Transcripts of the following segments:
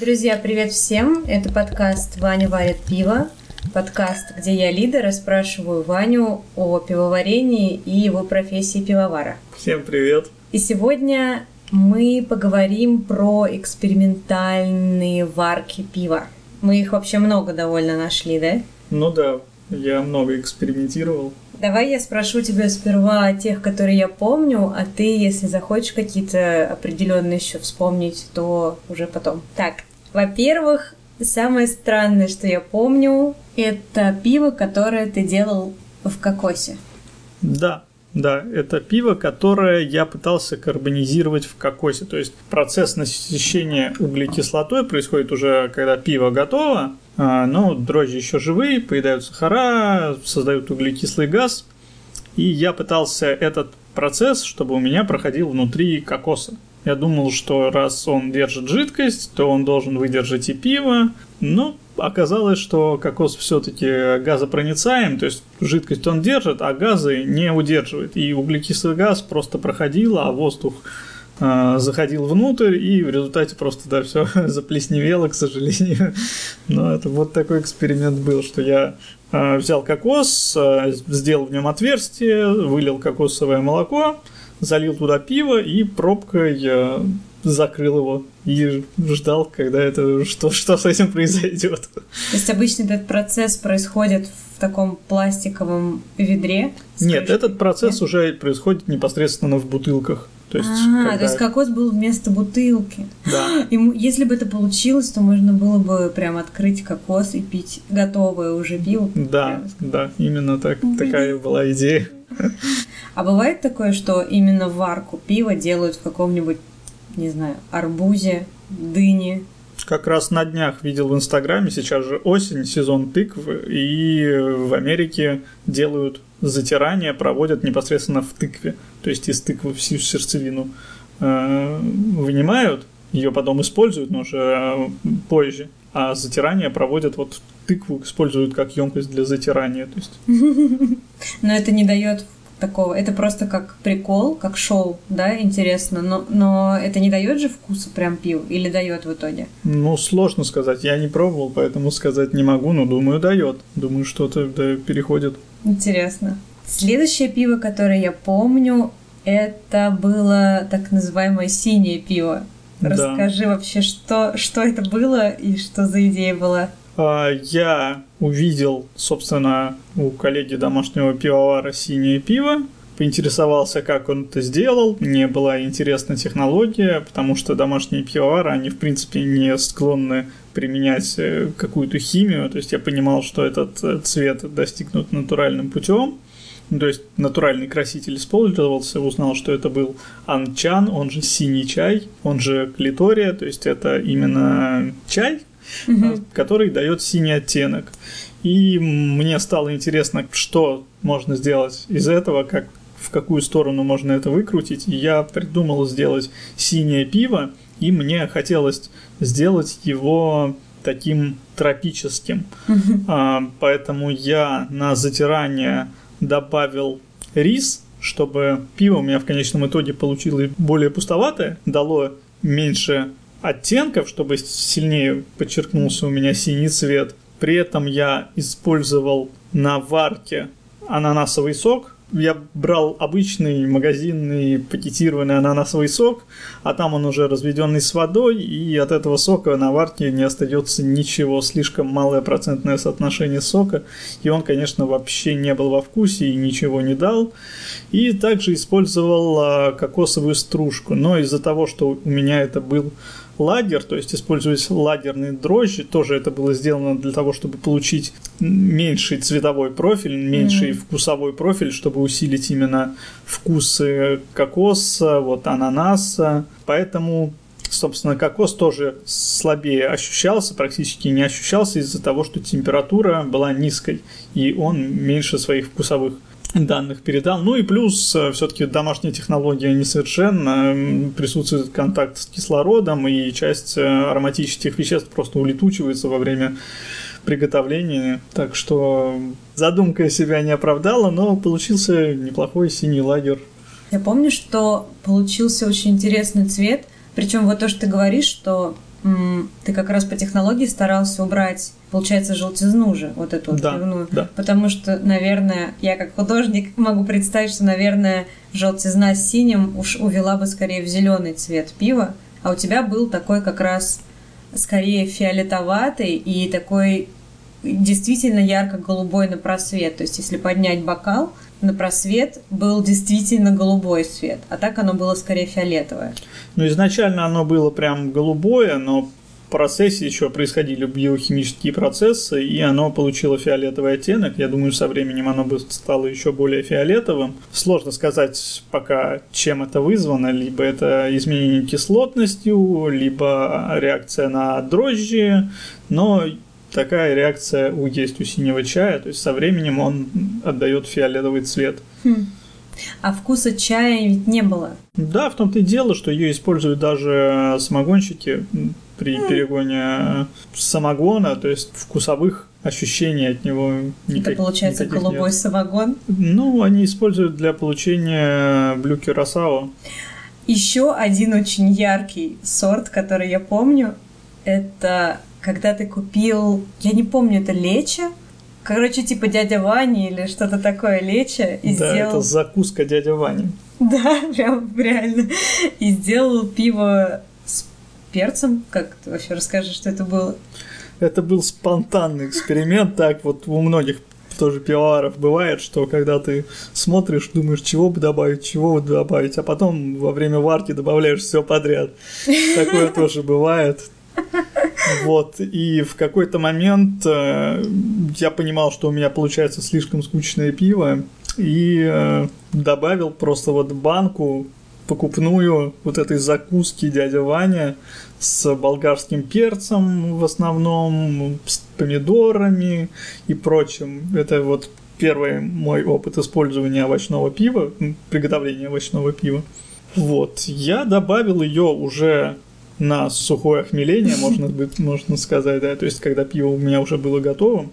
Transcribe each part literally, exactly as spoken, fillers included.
Друзья, привет всем! Это подкаст «Ваня варит пиво». Подкаст, где я, Лида, расспрашиваю Ваню о пивоварении и его профессии пивовара. Всем привет! И сегодня мы поговорим про экспериментальные варки пива. Мы их вообще много довольно нашли, да? Ну да, я много экспериментировал. Давай я спрошу тебя сперва о тех, которые я помню, а ты, если захочешь какие-то определенные еще вспомнить, то уже потом. Так, во-первых, самое странное, что я помню, это пиво, которое ты делал в кокосе. Да, да, это пиво, которое я пытался карбонизировать в кокосе. То есть процесс насыщения углекислотой происходит уже, когда пиво готово. Ну, дрожжи еще живые, поедают сахара, создают углекислый газ. И я пытался этот процесс, чтобы у меня проходил внутри кокоса. Я думал, что раз он держит жидкость, то он должен выдержать и пиво. Но оказалось, что кокос все-таки газопроницаем, то есть жидкость он держит, а газы не удерживает. И углекислый газ просто проходил, а воздух заходил внутрь, и в результате просто, да, все заплесневело, к сожалению. Но это вот такой эксперимент был, что я взял кокос, сделал в нем отверстие, вылил кокосовое молоко, залил туда пиво и пробкой закрыл его и ждал, когда это, что, что с этим произойдет. То есть обычно этот процесс происходит в таком пластиковом ведре? Скажешь? Нет, этот процесс Нет? уже происходит непосредственно в бутылках. То есть, а, когда... то есть кокос был вместо бутылки. Да. Ему, если бы это получилось, то можно было бы прям открыть кокос и пить готовое уже пиво. Да, да, именно так, такая была идея. А бывает такое, что именно варку пива делают в каком-нибудь, не знаю, арбузе, дыне? Как раз на днях видел в Инстаграме, сейчас же осень, сезон тыквы, и в Америке делают затирание, проводят непосредственно в тыкве, то есть из тыквы всю сердцевину вынимают, ее потом используют, но уже позже, а затирание проводят, вот тыкву используют как емкость для затирания, то есть. Но это не дает такого, это просто как прикол, как шоу, да, интересно, но, но это не дает же вкуса прям пиву или дает в итоге? Ну, сложно сказать, я не пробовал, поэтому сказать не могу, но думаю, дает. Думаю, что-то да, переходит. Интересно. Следующее пиво, которое я помню, это было так называемое синее пиво. Расскажи да. вообще, что, что это было и что за идея была? Я увидел, собственно, у коллеги домашнего пивовара синее пиво, поинтересовался, как он это сделал, мне была интересна технология, потому что домашние пивовары, они, в принципе, не склонны применять какую-то химию, то есть я понимал, что этот цвет достигнут натуральным путем, то есть натуральный краситель использовался, узнал, что это был анчан, он же синий чай, он же клитория, то есть это именно чай, Uh-huh. который дает синий оттенок. И мне стало интересно, что можно сделать из этого, как, в какую сторону можно это выкрутить. И я придумал сделать синее пиво, и мне хотелось сделать его таким тропическим. Uh-huh. а, поэтому я на затирание добавил рис, чтобы пиво у меня в конечном итоге получилось более пустоватое, дало меньше оттенков, чтобы сильнее подчеркнулся у меня синий цвет. При этом я использовал на варке ананасовый сок. Я брал обычный магазинный пакетированный ананасовый сок, а там он уже разведенный с водой, и от этого сока на варке не остается ничего, слишком малое процентное соотношение сока, и он, конечно, вообще не был во вкусе и ничего не дал. И также использовал кокосовую стружку, но из-за того, что у меня это был лагер, то есть используясь лагерные дрожжи, тоже это было сделано для того, чтобы получить меньший цветовой профиль, меньший mm-hmm. вкусовой профиль, чтобы усилить именно вкусы кокоса, вот ананаса, поэтому, собственно, кокос тоже слабее ощущался, практически не ощущался из-за того, что температура была низкой, и он меньше своих вкусовых данных передал. Ну и плюс, все-таки домашняя технология несовершенна, присутствует контакт с кислородом, и часть ароматических веществ просто улетучивается во время приготовления. Так что задумка себя не оправдала, но получился неплохой синий лагер. Я помню, что получился очень интересный цвет, причем вот то, что ты говоришь, что ты как раз по технологии старался убрать, получается, желтизну же, вот эту да, пивную. Да. Потому что, наверное, я как художник могу представить, что, наверное, желтизна с синим уж увела бы скорее в зеленый цвет пива, а у тебя был такой как раз скорее фиолетоватый и такой действительно ярко-голубой на просвет. То есть, если поднять бокал, на просвет был действительно голубой цвет, а так оно было скорее фиолетовое. Ну, изначально оно было прям голубое, но в процессе еще происходили биохимические процессы, и оно получило фиолетовый оттенок. Я думаю, со временем оно бы стало еще более фиолетовым. Сложно сказать пока, чем это вызвано. Либо это изменение кислотностью, либо реакция на дрожжи, но... Такая реакция у есть у синего чая, то есть со временем он отдает фиолетовый цвет. Хм. А вкуса чая ведь не было? Да, в том-то и дело, что ее используют даже самогонщики при хм. перегоне самогона, то есть вкусовых ощущений от него никак, это получается голубой нет. самогон? Ну, они используют для получения блюки росао. Еще один очень яркий сорт, который я помню, это... Когда ты купил, я не помню, это лечо? Короче, типа дядя Вани или что-то такое лечо. И да, сделал... это закуска дядя Вани. Да, прям реально. И сделал пиво с перцем. Как ты вообще расскажешь, что это было? Это был спонтанный эксперимент. Так вот у многих тоже пивоваров бывает, что когда ты смотришь, думаешь, чего бы добавить, чего бы добавить, а потом во время варки добавляешь все подряд. Такое тоже бывает. Вот, и в какой-то момент э, я понимал, что у меня получается слишком скучное пиво, и э, добавил просто вот банку покупную вот этой закуски дядя Ваня с болгарским перцем в основном, с помидорами и прочим. Это вот первый мой опыт использования овощного пива, приготовления овощного пива. Вот, я добавил ее уже... на сухое охмеление, можно, можно сказать, да, то есть, когда пиво у меня уже было готово,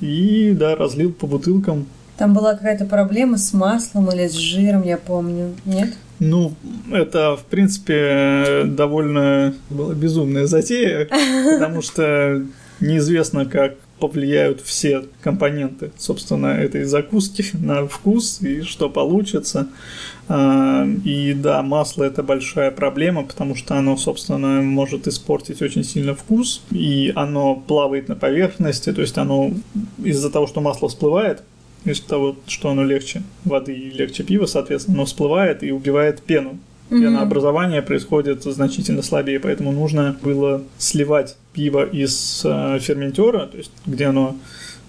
и, да, разлил по бутылкам. Там была какая-то проблема с маслом или с жиром, я помню, нет? Ну, это, в принципе, довольно была безумная затея, потому что неизвестно, как повлияют все компоненты, собственно, этой закуски на вкус и что получится. И да, масло – это большая проблема, потому что оно, собственно, может испортить очень сильно вкус, и оно плавает на поверхности, то есть оно из-за того, что масло всплывает, из-за того, что оно легче воды и легче пива, соответственно, оно всплывает и убивает пену. Пенообразование происходит значительно слабее, поэтому нужно было сливать пиво из э, ферментера, то есть где оно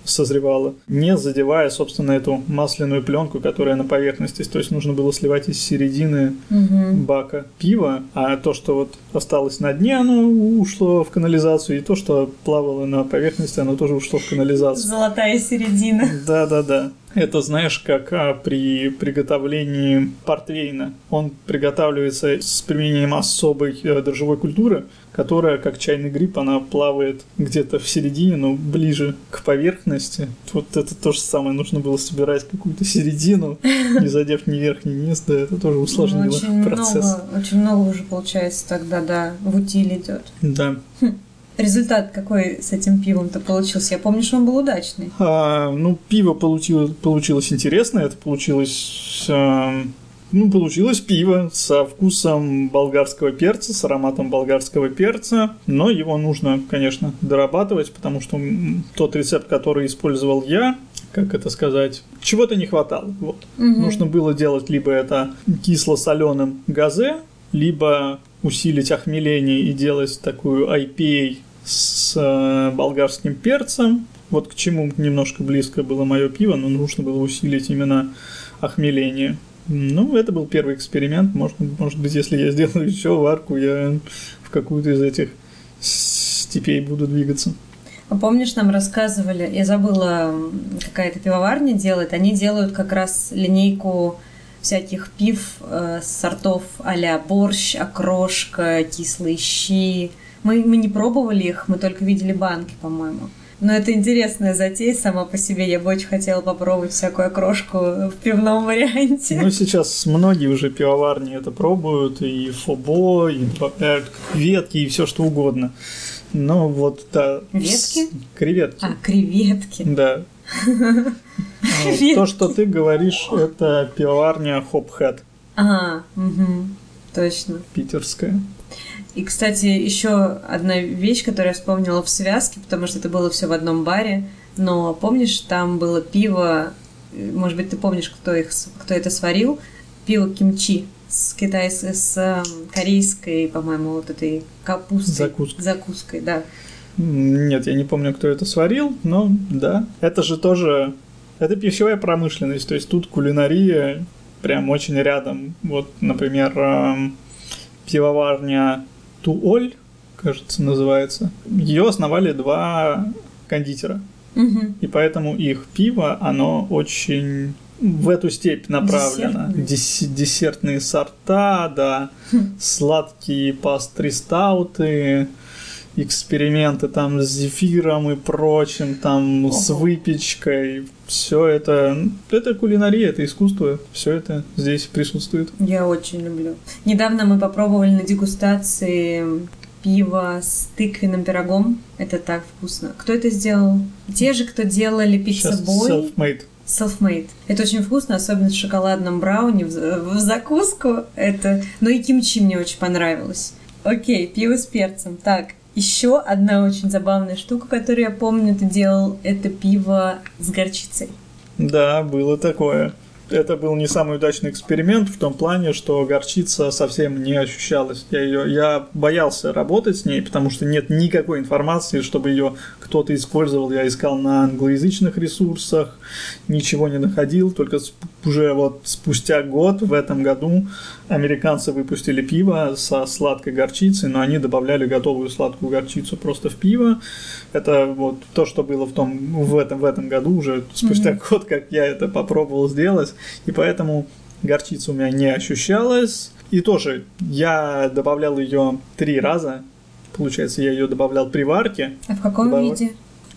созревало, не задевая, собственно, эту масляную пленку, которая на поверхности. То есть нужно было сливать из середины угу. бака пива, а то, что вот осталось на дне, оно ушло в канализацию, и то, что плавало на поверхности, оно тоже ушло в канализацию. Золотая середина. Да-да-да. Это, знаешь, как а, при приготовлении портвейна. Он приготавливается с применением особой э, дрожжевой культуры, которая, как чайный гриб, она плавает где-то в середине, но ближе к поверхности. Вот это то же самое. Нужно было собирать какую-то середину, не задев ни верх, ни низ. Да, это тоже усложнило очень процесс. Много, очень много уже, получается, тогда, да, в утиль идет. Да. Результат какой с этим пивом-то получился? Я помню, что он был удачный. А, ну, пиво получилось, получилось интересное. Это получилось... Э, ну, получилось пиво со вкусом болгарского перца, с ароматом болгарского перца. Но его нужно, конечно, дорабатывать, потому что тот рецепт, который использовал я, как это сказать, чего-то не хватало. Вот. Угу. Нужно было делать либо это кисло-соленым газе, либо усилить охмеление и делать такую ай пи эй с э, болгарским перцем. Вот к чему немножко близко было мое пиво, но нужно было усилить именно охмеление. Ну, это был первый эксперимент. Может, может быть, если я сделаю еще варку, я в какую-то из этих степей буду двигаться. А помнишь, нам рассказывали, я забыла, какая-то пивоварня делает, они делают как раз линейку всяких пив, э, сортов а-ля борщ, окрошка, кислые щи. Мы, мы не пробовали их, мы только видели банки, по-моему. Но это интересная затея сама по себе. Я бы очень хотела попробовать всякую окрошку в пивном варианте. Ну, сейчас многие уже пивоварни это пробуют. И фобо, и ветки, и все что угодно. Но вот, да. Ветки? Креветки. А, креветки. Да. То, что ты говоришь, это пивоварня Хопхэд. А, точно. Питерская. И, кстати, еще одна вещь, которую я вспомнила в связке, потому что это было все в одном баре, но помнишь, там было пиво, может быть, ты помнишь, кто, их, кто это сварил, пиво кимчи с китайской, с корейской, по-моему, вот этой капустой. Закуской. Закуской, да. Нет, я не помню, кто это сварил, но да. Это же тоже... Это пищевая промышленность, то есть тут кулинария прям очень рядом. Вот, например, пивоварня... Туоль, кажется, называется. Ее основали два кондитера. Угу. И поэтому их пиво, оно очень в эту степь направлено. Десертные, Десертные сорта, да, сладкие пастри-стауты, эксперименты там с зефиром и прочим, там О-о. с выпечкой. Все это, это кулинария, это искусство, все это здесь присутствует. Я очень люблю. Недавно мы попробовали на дегустации пиво с тыквенным пирогом. Это так вкусно. Кто это сделал? Те же, кто делали пиццебой. Селф-мейд. Селф-мейд. Это очень вкусно, особенно в шоколадном брауни, в, в закуску. Это... Ну и кимчи мне очень понравилось. Окей, пиво с перцем. Так. Еще одна очень забавная штука, которую я помню, ты делал, это пиво с горчицей. Да, было такое. Это был не самый удачный эксперимент в том плане, что горчица совсем не ощущалась. Я, ее, я боялся работать с ней, потому что нет никакой информации, чтобы ее кто-то использовал. Я искал на англоязычных ресурсах, ничего не находил. Только уже вот спустя год, в этом году, американцы выпустили пиво со сладкой горчицей, но они добавляли готовую сладкую горчицу просто в пиво. Это вот то, что было в, том, в, этом, в этом году, уже спустя mm-hmm. год, как я это попробовал сделать. И поэтому горчица у меня не ощущалась. И тоже я добавлял ее три раза. Получается, я ее добавлял при варке. А в каком Добав... виде?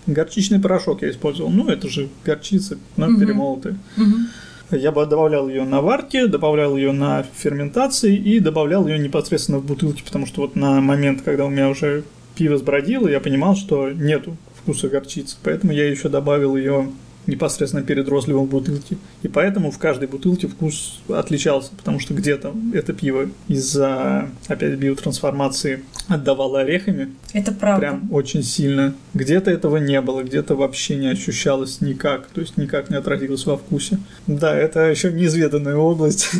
Горчичный порошок я использовал. Ну, это же горчица, но mm-hmm. перемолотая. Mm-hmm. Я бы добавлял ее на варке, добавлял ее на ферментации и добавлял ее непосредственно в бутылке, потому что вот на момент, когда у меня уже пиво сбродило, я понимал, что нету вкуса горчицы, поэтому я еще добавил ее непосредственно перед розливом бутылки. И поэтому в каждой бутылке вкус отличался, потому что где-то это пиво из-за, опять, биотрансформации отдавало орехами. Это правда. Прям очень сильно. Где-то этого не было, где-то вообще не ощущалось никак, то есть никак не отразилось во вкусе. Да, это еще неизведанная область,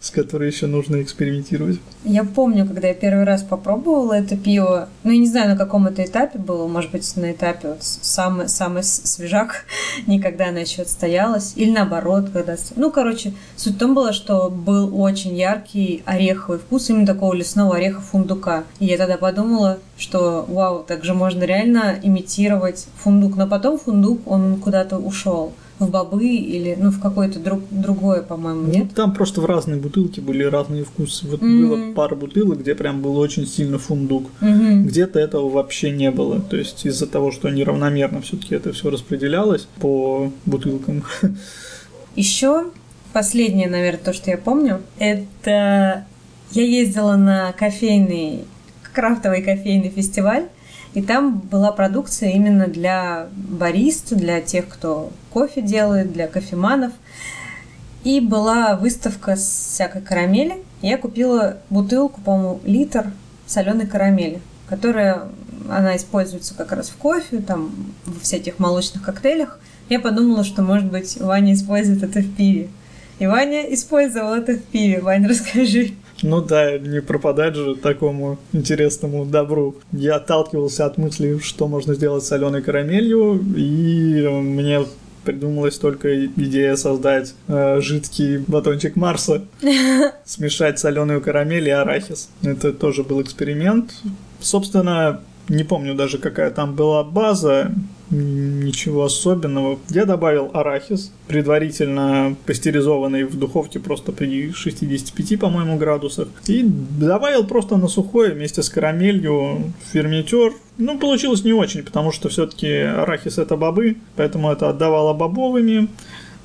с которой еще нужно экспериментировать. Я помню, когда я первый раз попробовала это пиво, ну, я не знаю, на каком это этапе было, может быть, на этапе самый свежак, никогда она еще отстоялась, или наоборот, когда... Ну, короче, суть в том была, что был очень яркий ореховый вкус, именно такого лесного ореха фундука. И я тогда подумала, что вау, так же можно реально имитировать фундук. Но потом фундук, он куда-то ушел в бобы или, ну, в какое-то друг, другое, по-моему, нет? Ну, там просто в разные бутылки были разные вкусы. Вот mm-hmm. было пара бутылок, где прям был очень сильно фундук. Mm-hmm. Где-то этого вообще не было. То есть из-за того, что неравномерно все-таки это все распределялось по бутылкам. Еще последнее, наверное, то, что я помню, это я ездила на кофейный, крафтовый кофейный фестиваль. И там была продукция именно для барист, для тех, кто кофе делает, для кофеманов. И была выставка с всякой карамели. Я купила бутылку, по-моему, литр соленой карамели, которая, она используется как раз в кофе, там, во всяких молочных коктейлях. Я подумала, что, может быть, Ваня использует это в пиве. И Ваня использовал это в пиве. Вань, расскажи. Ну да, не пропадать же такому интересному добру. Я отталкивался от мысли, что можно сделать с соленой карамелью, и мне придумалась только идея создать э, жидкий батончик Марса, смешать соленую карамель и арахис. Это тоже был эксперимент. Собственно, не помню даже, какая там была база. Ничего особенного. Я добавил арахис, предварительно пастеризованный в духовке просто при шестидесяти пяти, по-моему, градусах. И добавил просто на сухое вместе с карамелью ферментер. Ну, получилось не очень, потому что все-таки арахис — это бобы, поэтому это отдавало бобовыми.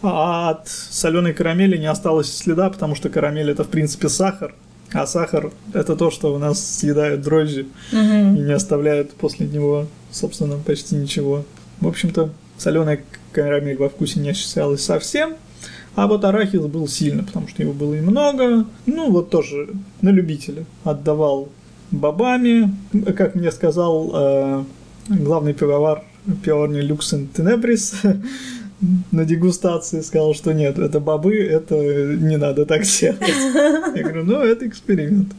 А от соленой карамели не осталось следа, потому что карамель — это, в принципе, сахар. А сахар – это то, что у нас съедают дрожжи mm-hmm. и не оставляют после него, собственно, почти ничего. В общем-то, соленая карамель во вкусе не ощущалась совсем, а вот арахис был сильно, потому что его было и много. Ну, вот тоже на любителя. Отдавал бобами. Как мне сказал э, главный пивовар Пивоварня Lux et Tenebris на дегустации, сказал, что нет, это бобы, это не надо так делать. Я говорю, ну, это эксперимент.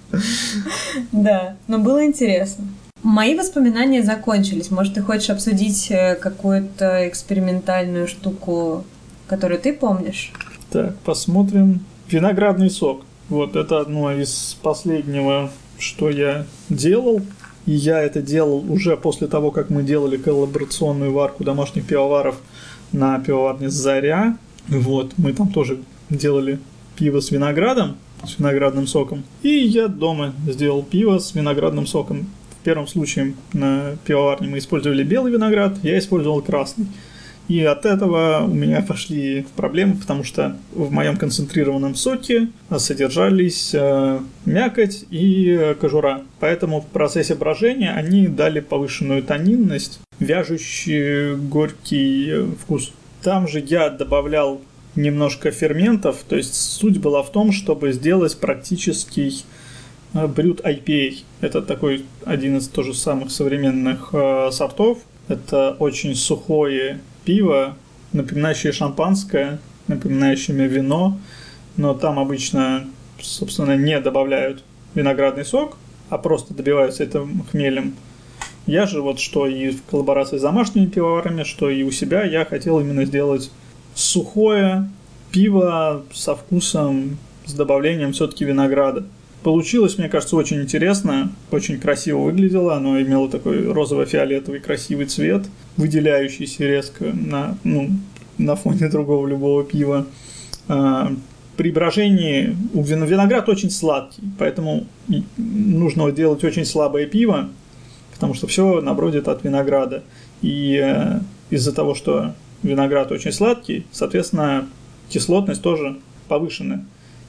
Да, но было интересно. Мои воспоминания закончились. Может, ты хочешь обсудить какую-то экспериментальную штуку, которую ты помнишь? Так, посмотрим. Виноградный сок. Вот, это одно из последнего, что я делал. И я это делал уже после того, как мы делали коллаборационную варку домашних пивоваров на пивоварне «Заря». Вот, мы там тоже делали пиво с виноградом, с виноградным соком. И я дома сделал пиво с виноградным соком. В первом случае на пивоварне мы использовали белый виноград, я использовал красный. И от этого у меня пошли проблемы, потому что в моем концентрированном соке содержались мякоть и кожура. Поэтому в процессе брожения они дали повышенную тонинность, вяжущий горький вкус. Там же я добавлял немножко ферментов, то есть суть была в том, чтобы сделать практический брют ай пи эй. Это такой один из тоже самых современных э, сортов. Это очень сухое пиво, напоминающее шампанское, напоминающее вино, но там обычно, собственно, не добавляют виноградный сок, а просто добиваются этим хмелем. Я же вот что и в коллаборации с домашними пивоварами, что и у себя, я хотел именно сделать сухое пиво со вкусом, с добавлением все-таки винограда. Получилось, мне кажется, очень интересно, очень красиво выглядело, оно имело такой розово-фиолетовый красивый цвет, выделяющийся резко на, ну, на фоне другого любого пива. При брожении виноград очень сладкий, поэтому нужно делать очень слабое пиво, потому что все набродит от винограда. И э, из-за того, что виноград очень сладкий, соответственно, кислотность тоже повышена.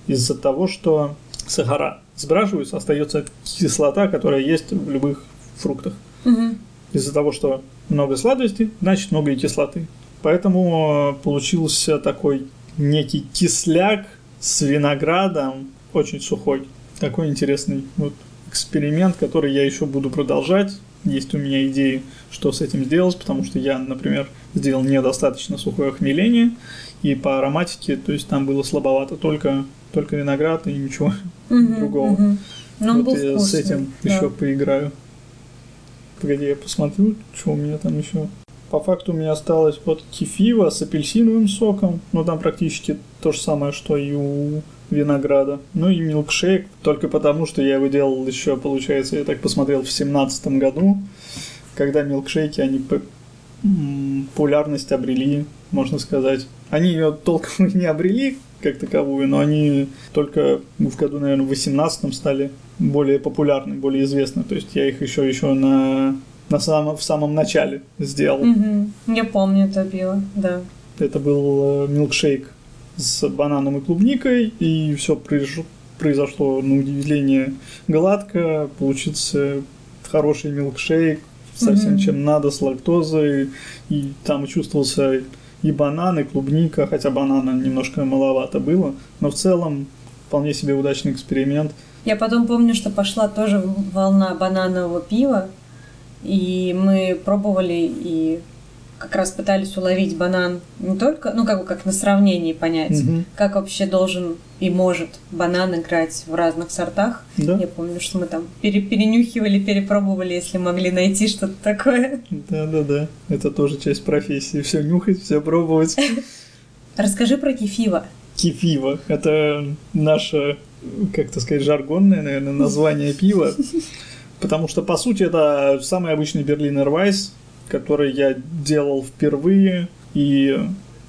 Из-за того, что сахара сбраживаются, остается кислота, которая есть в любых фруктах. Угу. Из-за того, что много сладости, значит, много и кислоты. Поэтому получился такой некий кисляк с виноградом, очень сухой. Такой интересный вот эксперимент, который я еще буду продолжать. Есть у меня идеи, что с этим сделать, потому что я, например, сделал недостаточно сухое хмеление, и по ароматике, то есть там было слабовато только, только виноград и ничего угу, другого. Угу. Но вот я вкусный, с этим да. еще поиграю. Погоди, я посмотрю, что у меня там еще. По факту у меня осталось вот кефива с апельсиновым соком, но там практически то же самое, что и у винограда. Ну и милкшейк, только потому, что я его делал еще, получается, я так посмотрел, в две тысячи семнадцатом году, когда милкшейки, они по... популярность обрели, можно сказать. Они ее толком не обрели, как таковую, но они только в году, наверное, в две тысячи восемнадцатом стали более популярны, более известны. То есть я их еще, еще на, на самом, в самом начале сделал. Mm-hmm. Я помню это пиво, да. Это был милкшейк с бананом и клубникой, и все произошло на удивление гладко, получился хороший милкшейк, совсем mm-hmm. чем надо, с лактозой, и там чувствовался и банан, и клубника, хотя банана немножко маловато было, но в целом вполне себе удачный эксперимент. Я потом помню, что пошла тоже волна бананового пива, и мы пробовали и... как раз пытались уловить банан не только, ну, как бы как на сравнении понять, mm-hmm. как вообще должен и может банан играть в разных сортах. Да. Я помню, что мы там пере- перенюхивали, перепробовали, если могли найти что-то такое. Да-да-да, это тоже часть профессии, все нюхать, все пробовать. Расскажи про кефива. Кефива, это наше, как так сказать, жаргонное, наверное, название пива, потому что, по сути, это самый обычный Берлинер Вайс, который я делал впервые, и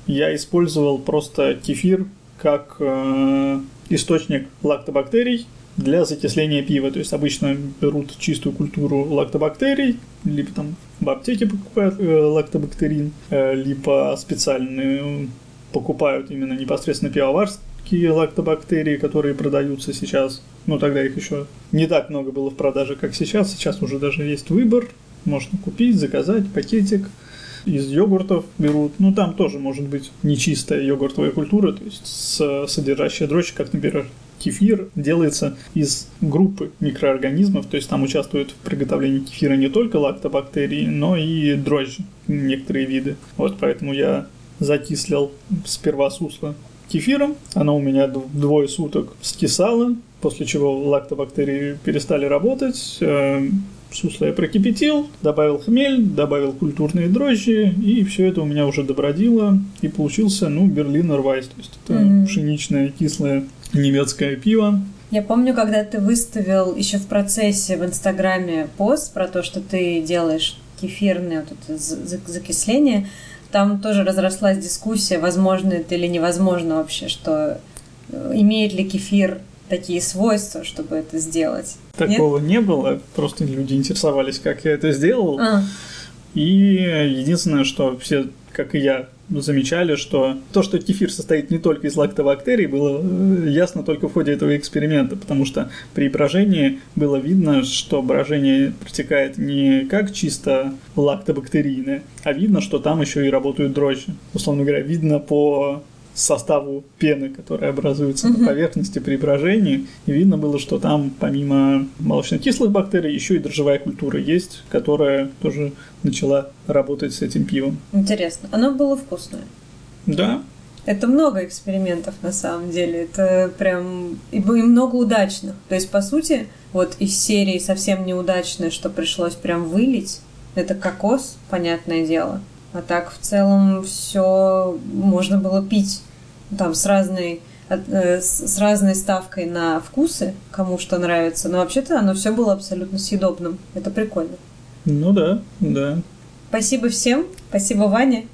я использовал просто кефир как э, источник лактобактерий для закисления пива. То есть обычно берут чистую культуру лактобактерий, либо там в аптеке покупают э, лактобактерин, э, либо специальные покупают именно непосредственно пивоварские лактобактерии, которые продаются сейчас. Ну, тогда их еще не так много было в продаже, как сейчас. Сейчас уже даже есть выбор. Можно купить, заказать пакетик. Из йогуртов берут. Ну, там тоже может быть нечистая йогуртовая культура, то есть содержащая дрожжи, как, например, кефир делается из группы микроорганизмов, то есть там участвуют в приготовлении кефира не только лактобактерии, но и дрожжи, некоторые виды. Вот поэтому я закислил сперва сусло кефиром, оно у меня двое суток скисало, после чего лактобактерии перестали работать. Сусло я прокипятил, добавил хмель, добавил культурные дрожжи, и все это у меня уже добродило, и получился, ну, Берлинер Вайс, то есть это mm. пшеничное кислое немецкое пиво. Я помню, когда ты выставил еще в процессе в Инстаграме пост про то, что ты делаешь кефирное вот это закисление, там тоже разрослась дискуссия, возможно это или невозможно вообще, что имеет ли кефир такие свойства, чтобы это сделать. Такого Нет? не было, просто люди интересовались, как я это сделал. А. И единственное, что все, как и я, замечали, что то, что кефир состоит не только из лактобактерий, было ясно только в ходе этого эксперимента, потому что при брожении было видно, что брожение протекает не как чисто лактобактерийное, а видно, что там еще и работают дрожжи. Условно говоря, видно по составу пены, которая образуется uh-huh. на поверхности при брожении, и видно было, что там помимо молочнокислых бактерий еще и дрожжевая культура есть, которая тоже начала работать с этим пивом. Интересно. Оно было вкусное? Да. Это много экспериментов, на самом деле. Это прям... И много удачных. То есть, по сути, вот из серии совсем неудачное, что пришлось прям вылить, это кокос, понятное дело. А так, в целом, все можно было пить там с разной, с разной ставкой на вкусы, кому что нравится. Но вообще-то оно все было абсолютно съедобным. Это прикольно. Ну да, да. Спасибо всем. Спасибо, Ваня.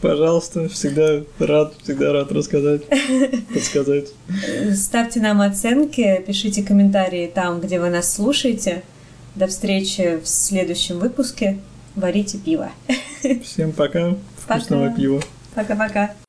Пожалуйста, всегда рад, всегда рад рассказать, подсказать. Ставьте нам оценки, пишите комментарии там, где вы нас слушаете. До встречи в следующем выпуске. Варите пиво. Всем пока. Вкусного пока. Пива. Пока-пока.